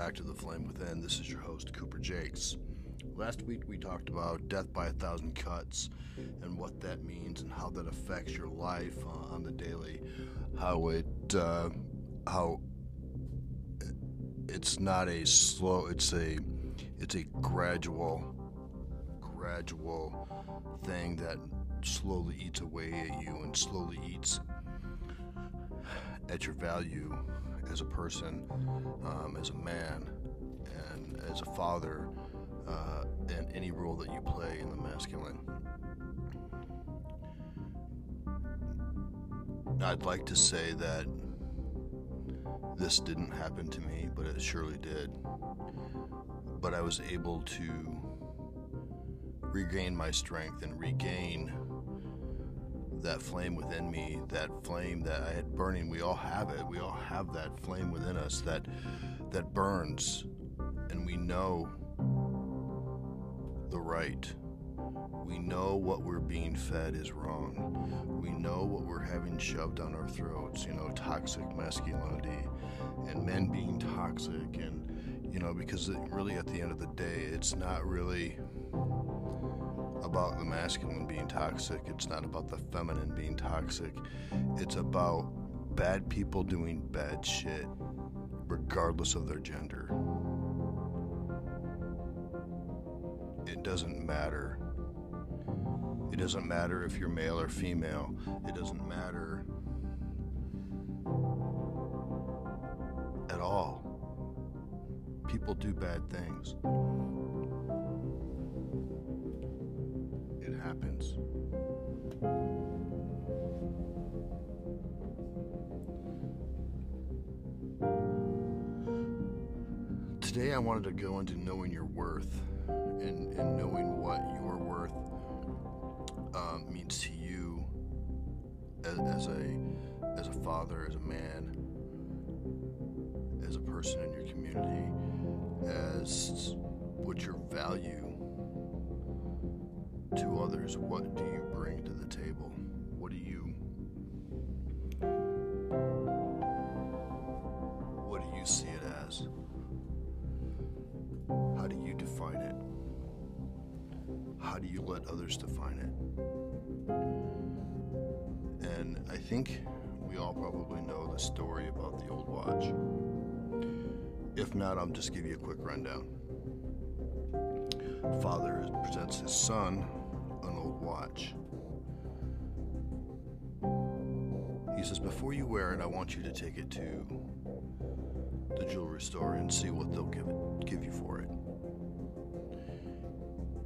back to The Flame Within. This is your host, Cooper Jakes. Last week we talked about death by a thousand cuts and what that means and how that affects your life on the daily, how it's not a slow, it's a gradual thing that slowly eats away at you and slowly eats at your value as a person, as a man, and as a father, and any role that you play in the masculine. I'd like to say that this didn't happen to me, but it surely did. But I was able to regain my strength and regain that flame within me, that flame that I had burning. We all have it. We all have that flame within us that burns, and we know the right. We know what we're being fed is wrong. We know what we're having shoved down our throats, toxic masculinity and men being toxic, and because it really, at the end of the day, it's not really about the masculine being toxic. It's not about the feminine being toxic. It's about bad people doing bad shit regardless of their gender. It doesn't matter. It doesn't matter if you're male or female. It doesn't matter at all. People do bad things. Happens. Today I wanted to go into knowing your worth and knowing what your worth means to you as a father, as a man, as a person in your community, as what your value to others. What do you bring to the table? What do you see it as? How do you define it? How do you let others define it? And I think we all probably know the story about the old watch. If not, I'll just give you a quick rundown. Father presents his son an old watch. He says, before you wear it, I want you to take it to the jewelry store and see what they'll give you for it.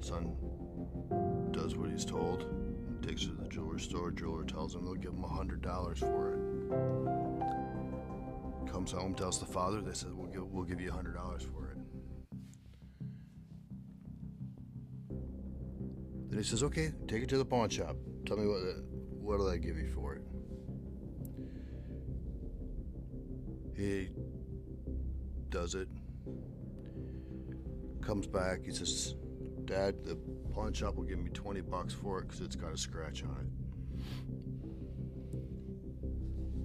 Son does what he's told, takes it to the jewelry store. Jeweler tells him they'll give him $100 for it. Comes home, tells the father. They said, we'll give you $100 for it. Then he says, okay, take it to the pawn shop. Tell me what'll I give you for it? He does it. Comes back. He says, Dad, the pawn shop will give me $20 for it because it's got a scratch on it.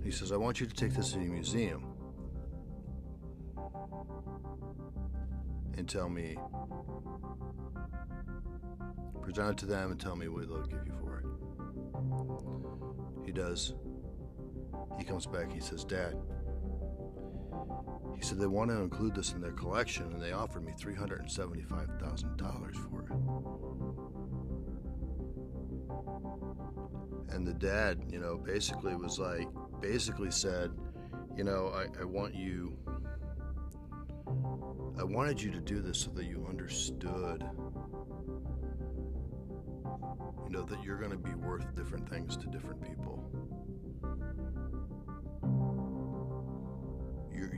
He says, I want you to take this to the museum and present it to them and tell me what they'll give you for it. He does. He comes back. He says, Dad, he said, they want to include this in their collection, and they offered me $375,000 for it. And the dad, basically was like, said, I wanted you to do this so that you understood that you're going to be worth different things to different people.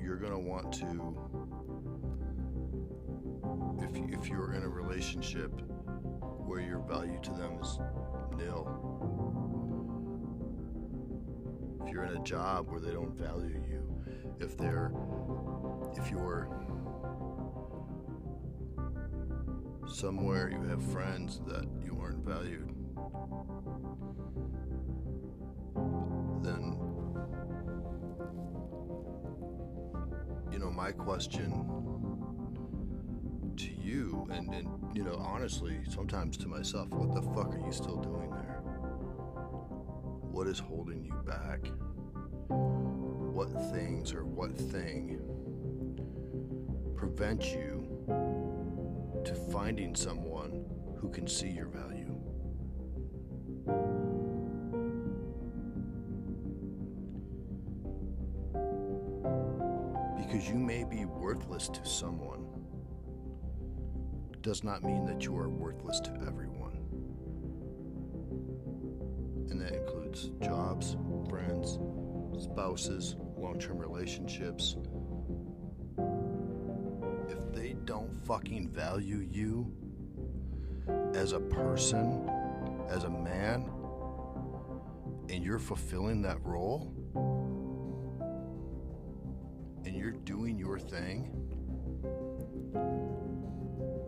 You're going to want to, if you're in a relationship where your value to them is nil, if you're in a job where they don't value you, if you're somewhere you have friends that you aren't valued, then my question you know, honestly, sometimes to myself, what the fuck are you still doing there? What is holding you back? What things or what thing prevent you to finding someone who can see your value? Because you may be worthless to someone does not mean that you are worthless to everyone. And that includes jobs, friends, spouses, long-term relationships. If they don't fucking value you as a person, as a man, and you're fulfilling that role, and you're doing your thing,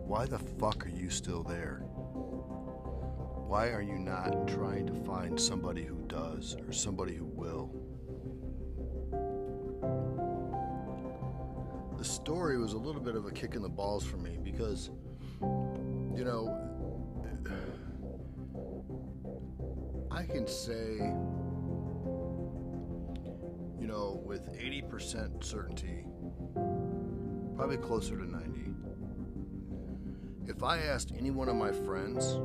why the fuck are you still there? Why are you not trying to find somebody who does or somebody who will? The story was a little bit of a kick in the balls for me because, you know, I can say, you know, with 80% certainty, probably closer to 90, if I asked any one of my friends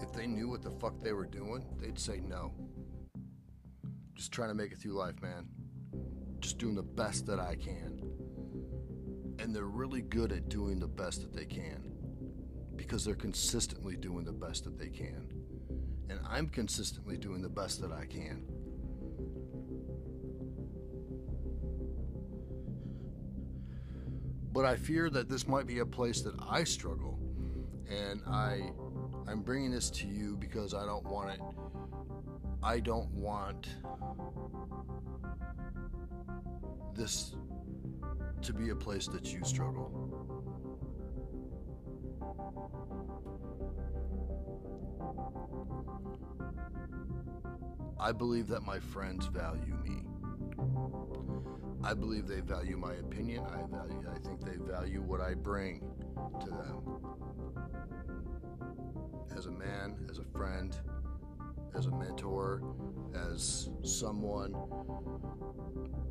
if they knew what the fuck they were doing, they'd say no. Just trying to make it through life, man. Just doing the best that I can. And they're really good at doing the best that they can because they're consistently doing the best that they can. And I'm consistently doing the best that I can. But I fear that this might be a place that I struggle, and I'm bringing this to you because I don't want it. I don't want this to be a place that you struggle. I believe that my friends value me. I believe they value my opinion. I think they value what I bring to them. As a man, as a friend, as a mentor, as someone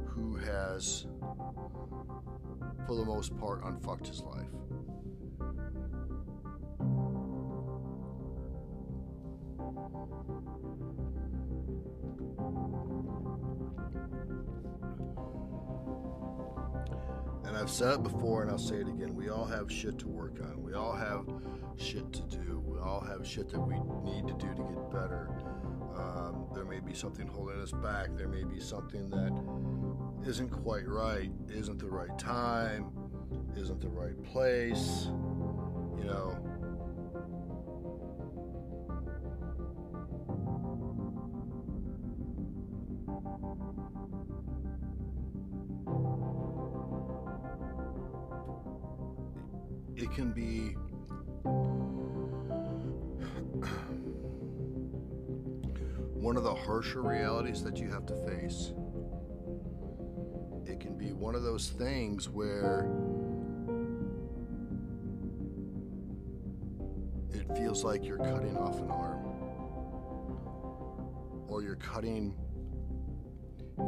who has, for the most part, unfucked his life. I've said it before and I'll say it again. We all have shit to work on. We all have shit to do. We all have shit that we need to do to get better. There may be something holding us back. There may be something that isn't quite right, isn't the right time, isn't the right place, you know. It can be one of the harsher realities that you have to face. It can be one of those things where it feels like you're cutting off an arm, or you're cutting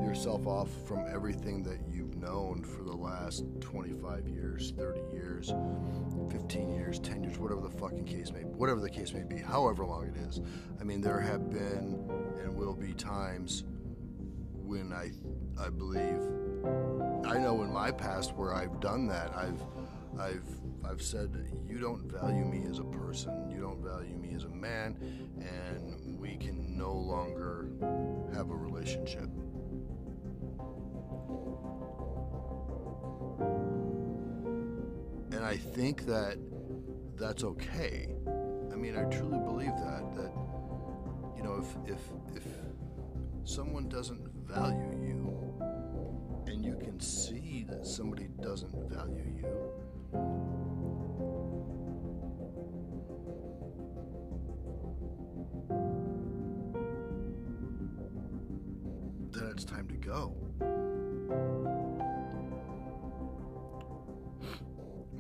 yourself off from everything that you've known for the last 25 years, 30 years, 15 years, 10 years, whatever the case may be, however long it is. I mean, there have been and will be times when I believe, I know in my past where I've done that. I've said, you don't value me as a person, you don't value me as a man, and we can no longer have a relationship. And I think that that's okay. I mean, I truly believe that you know, if someone doesn't value you, and you can see that somebody doesn't value you, then it's time to go.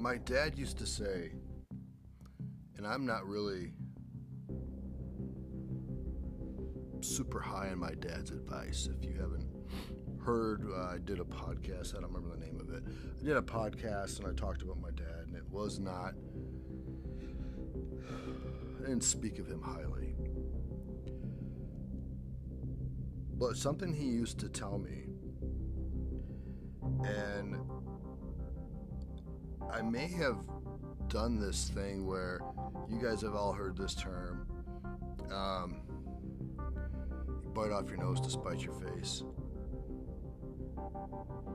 my dad used to say, and I'm not really super high on my dad's advice. If you haven't heard, I did a podcast, I don't remember the name of it. I did a podcast and I talked about my dad, and it was not, I didn't speak of him highly. But something he used to tell me, and I may have done this thing where you guys have all heard this term, you bite off your nose to spite your face.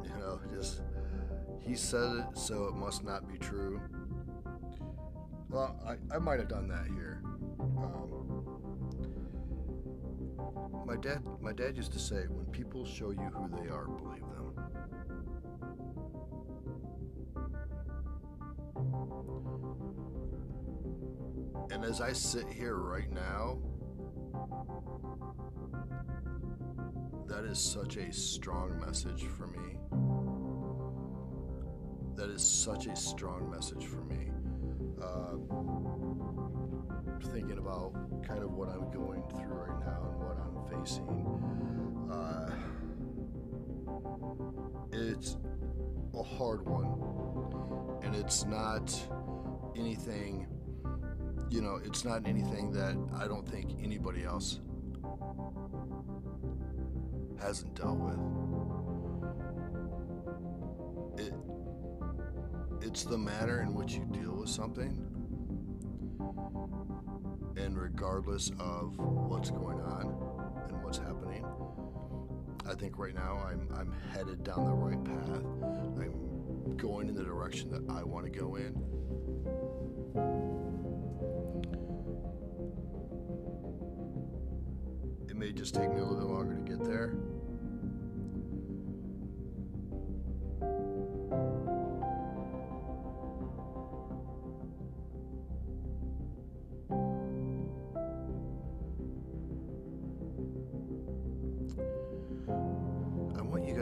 You know, just, he said it, so it must not be true. Well, I might have done that here. My dad used to say, when people show you who they are, believe them. And as I sit here right now, that is such a strong message for me. Thinking about kind of what I'm going through right now and what I'm facing, it's a hard one, and it's not anything, you know, it's not anything that I don't think anybody else hasn't dealt with. It's the manner in which you deal with something. And regardless of what's going on and what's happening, I think right now I'm headed down the right path. I'm going in the direction that I want to go in. It may just take me a little bit longer to get there.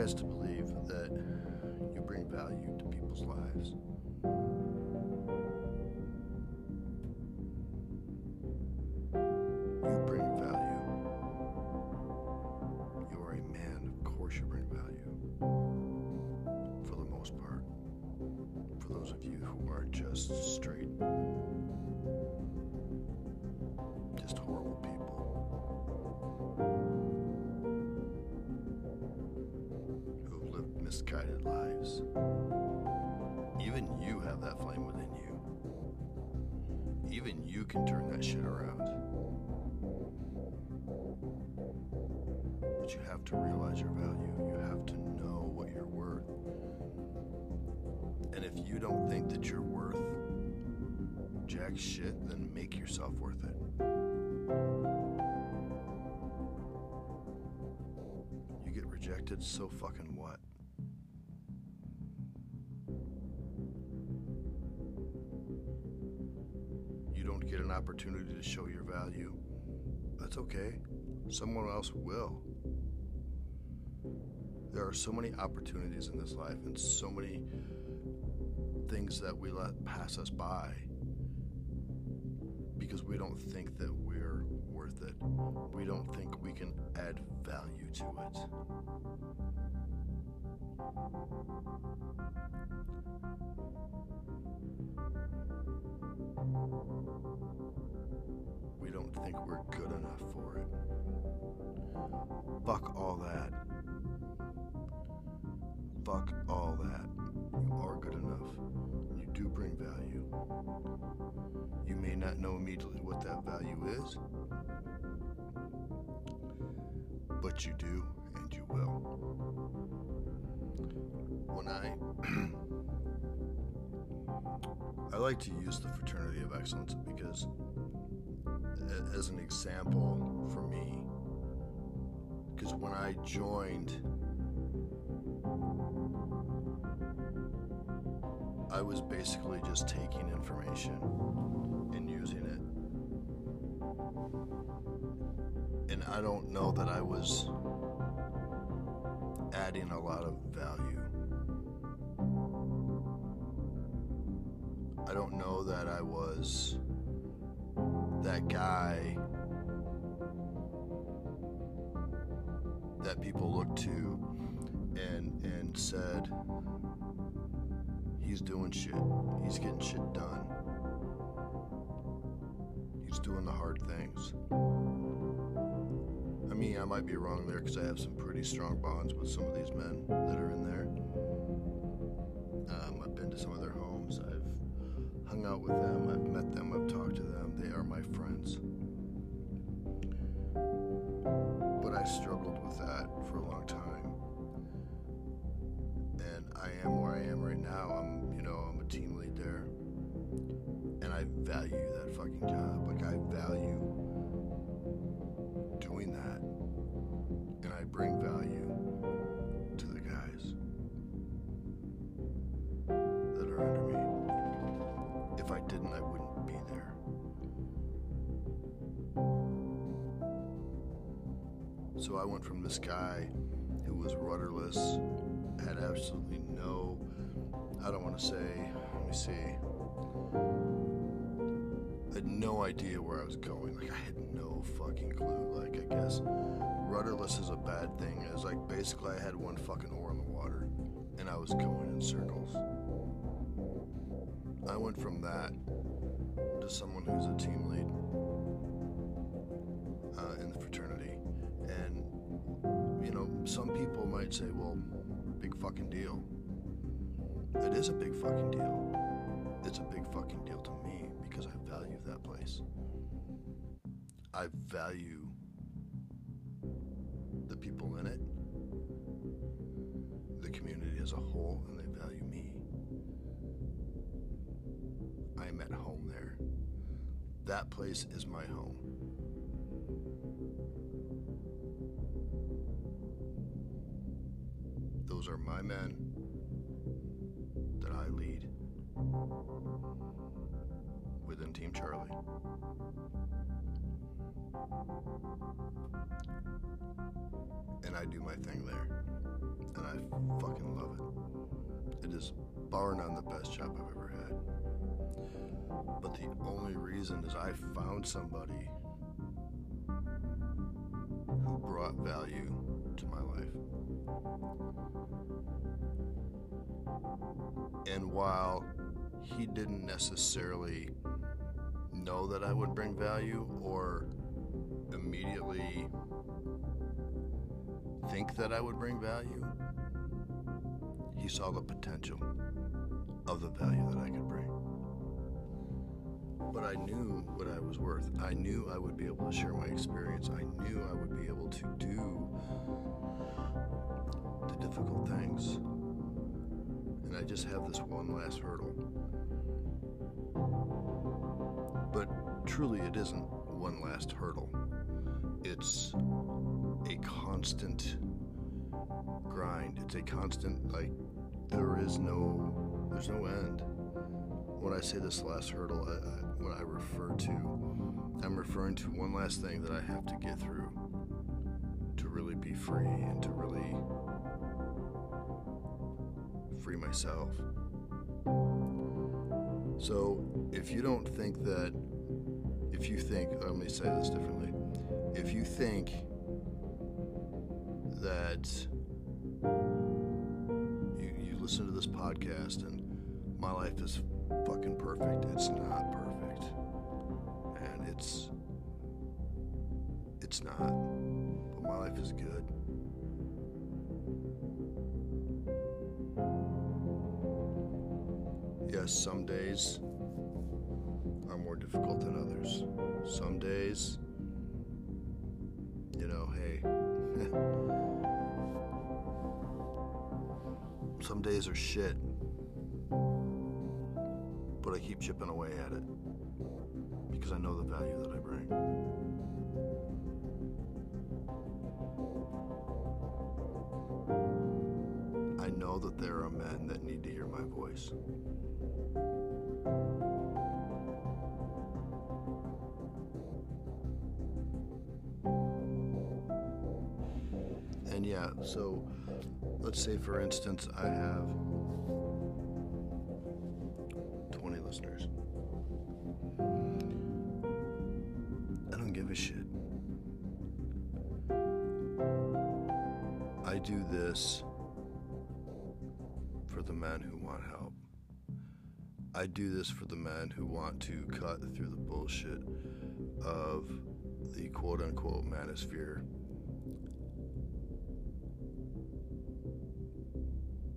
To believe that you bring value to people's lives. You bring value. You are a man, of course you bring value. For the most part. For those of you who are just straight, just horrible people. Misguided lives. Even you have that flame within you. Even you can turn that shit around. But you have to realize your value. You have to know what you're worth. And if you don't think that you're worth jack shit, then make yourself worth it. You get rejected, so fucking what? Get an opportunity to show your value, that's okay. Someone else will. There are so many opportunities in this life and so many things that we let pass us by because we don't think that we're worth it. We don't think we can add value to it. We don't think we're good enough for it. Fuck all that. Fuck all that. You are good enough. You do bring value. You may not know immediately what that value is, but you do, and you will. When I like to use the fraternity of excellence because as an example for me, because when I joined, I was basically just taking information and using it, and I don't know that I was adding a lot of value. I don't know that I was that guy that people looked to and said, he's doing shit. He's getting shit done. He's doing the hard things. I mean, I might be wrong there because I have some pretty strong bonds with some of these men that are in there. I've been to some of their homes. I've hung out with them. I've met them. I've talked to them. They are my friends. But I struggled with that for a long time. And I am where I am right now. I'm a team lead there. And I value that fucking job. Like, I value doing that. And I bring value to the guys that are under me. If I didn't, I wouldn't be there. So I went from this guy who was rudderless, had absolutely no, I don't want to say, let me see, I had no idea where I was going. Like, I had no fucking clue. Like, I guess rudderless is a bad thing. It was like, basically, I had one fucking oar in the water, and I was going in circles. I went from that to someone who's a team lead in the fraternity. And, some people might say, well, big fucking deal. It is a big fucking deal. It's a big fucking deal to me because I value that place. I value the people in it, the community as a whole, and they value me. I am at home there. That place is my home. Those are my men that I lead within Team Charlie. And I do my thing there. And I fucking love it. It is bar none the best job I've ever had. But the only reason is I found somebody who brought value to my life. And while he didn't necessarily know that I would bring value or immediately think that I would bring value, he saw the potential of the value that I could bring. But I knew what I was worth. I knew I would be able to share my experience. I knew I would be able to do the difficult things. And I just have this one last hurdle. But truly, it isn't one last hurdle. It's a constant grind. It's a constant, there's no end. When I say this last hurdle, I'm referring to one last thing that I have to get through to really be free and to really free myself. So let me say this differently. If you think that you listen to this podcast and my life is fucking perfect, it's not perfect. And it's not. But my life is good. Yes, some days are more difficult than others. Some days, hey. Some days are shit. But I keep chipping away at it because I know the value that I bring. I know that there are men that need to hear my voice. And yeah, so let's say, for instance, I have listeners. I do this for the men who want help. I do this for the men who want to cut through the bullshit of the quote-unquote manosphere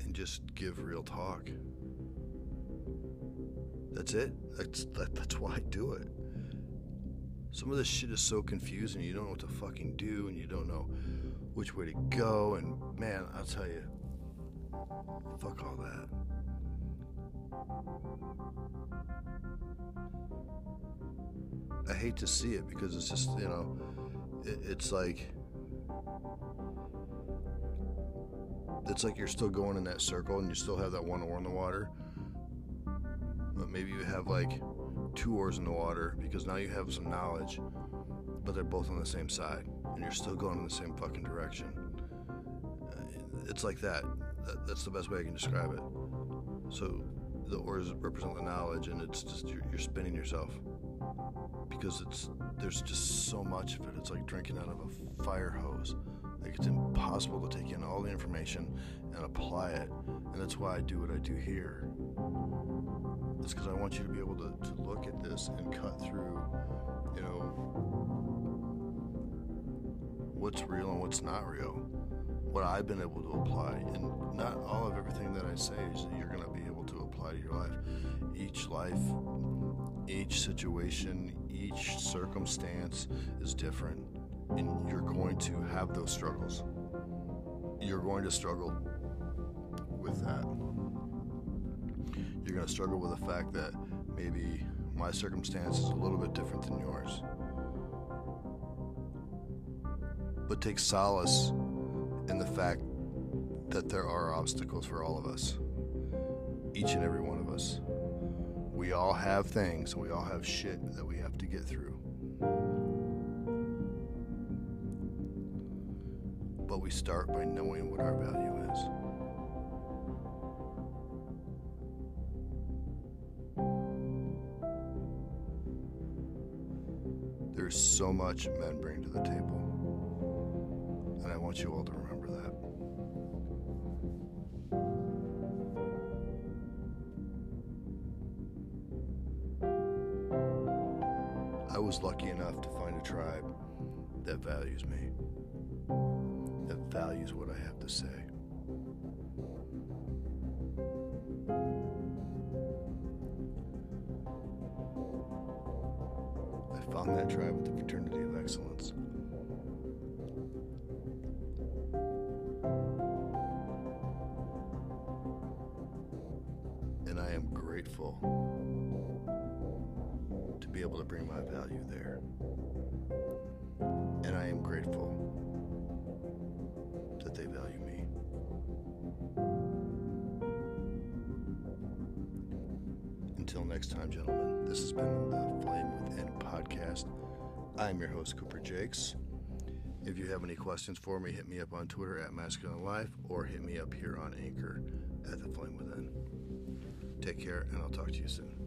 and just give real talk. That's it. That's why I do it. Some of this shit is so confusing. You don't know what to fucking do, and you don't know which way to go. And man, I'll tell you, fuck all that. I hate to see it because it's just, you know, it's like, you're still going in that circle and you still have that one oar in the water, but maybe you have like two oars in the water because now you have some knowledge, but they're both on the same side and you're still going in the same fucking direction. It's like that. That's the best way I can describe it. So the oars represent the knowledge, and it's just you're spinning yourself because there's just so much of it. It's like drinking out of a fire hose. Like, it's impossible to take in all the information and apply it, and that's why I do what I do here. It's because I want you to be able to look at this and cut through, you know, what's real and what's not real, what I've been able to apply. And not all of everything that I say is that you're going to be able to apply to your life. Each life, each situation, each circumstance is different, and you're going to have those struggles. You're going to struggle with that. You're going to struggle with the fact that maybe my circumstance is a little bit different than yours. But take solace in the fact that there are obstacles for all of us, each and every one of us. We all have things, we all have shit that we have to get through. But we start by knowing what our value is. There's so much men bring to the table, and I want you all to remember that. I was lucky enough to find a tribe that values me, that values what I have to say. Found that tribe with the Fraternity of Excellence. And I am grateful to be able to bring my value there. And I am grateful that they value me. Until next time, gentlemen, this has been The Flame Within podcast. I'm your host, Cooper Jakes. If you have any questions for me, hit me up on Twitter at Masculine Life, or hit me up here on Anchor at The Flame Within. Take care, and I'll talk to you soon.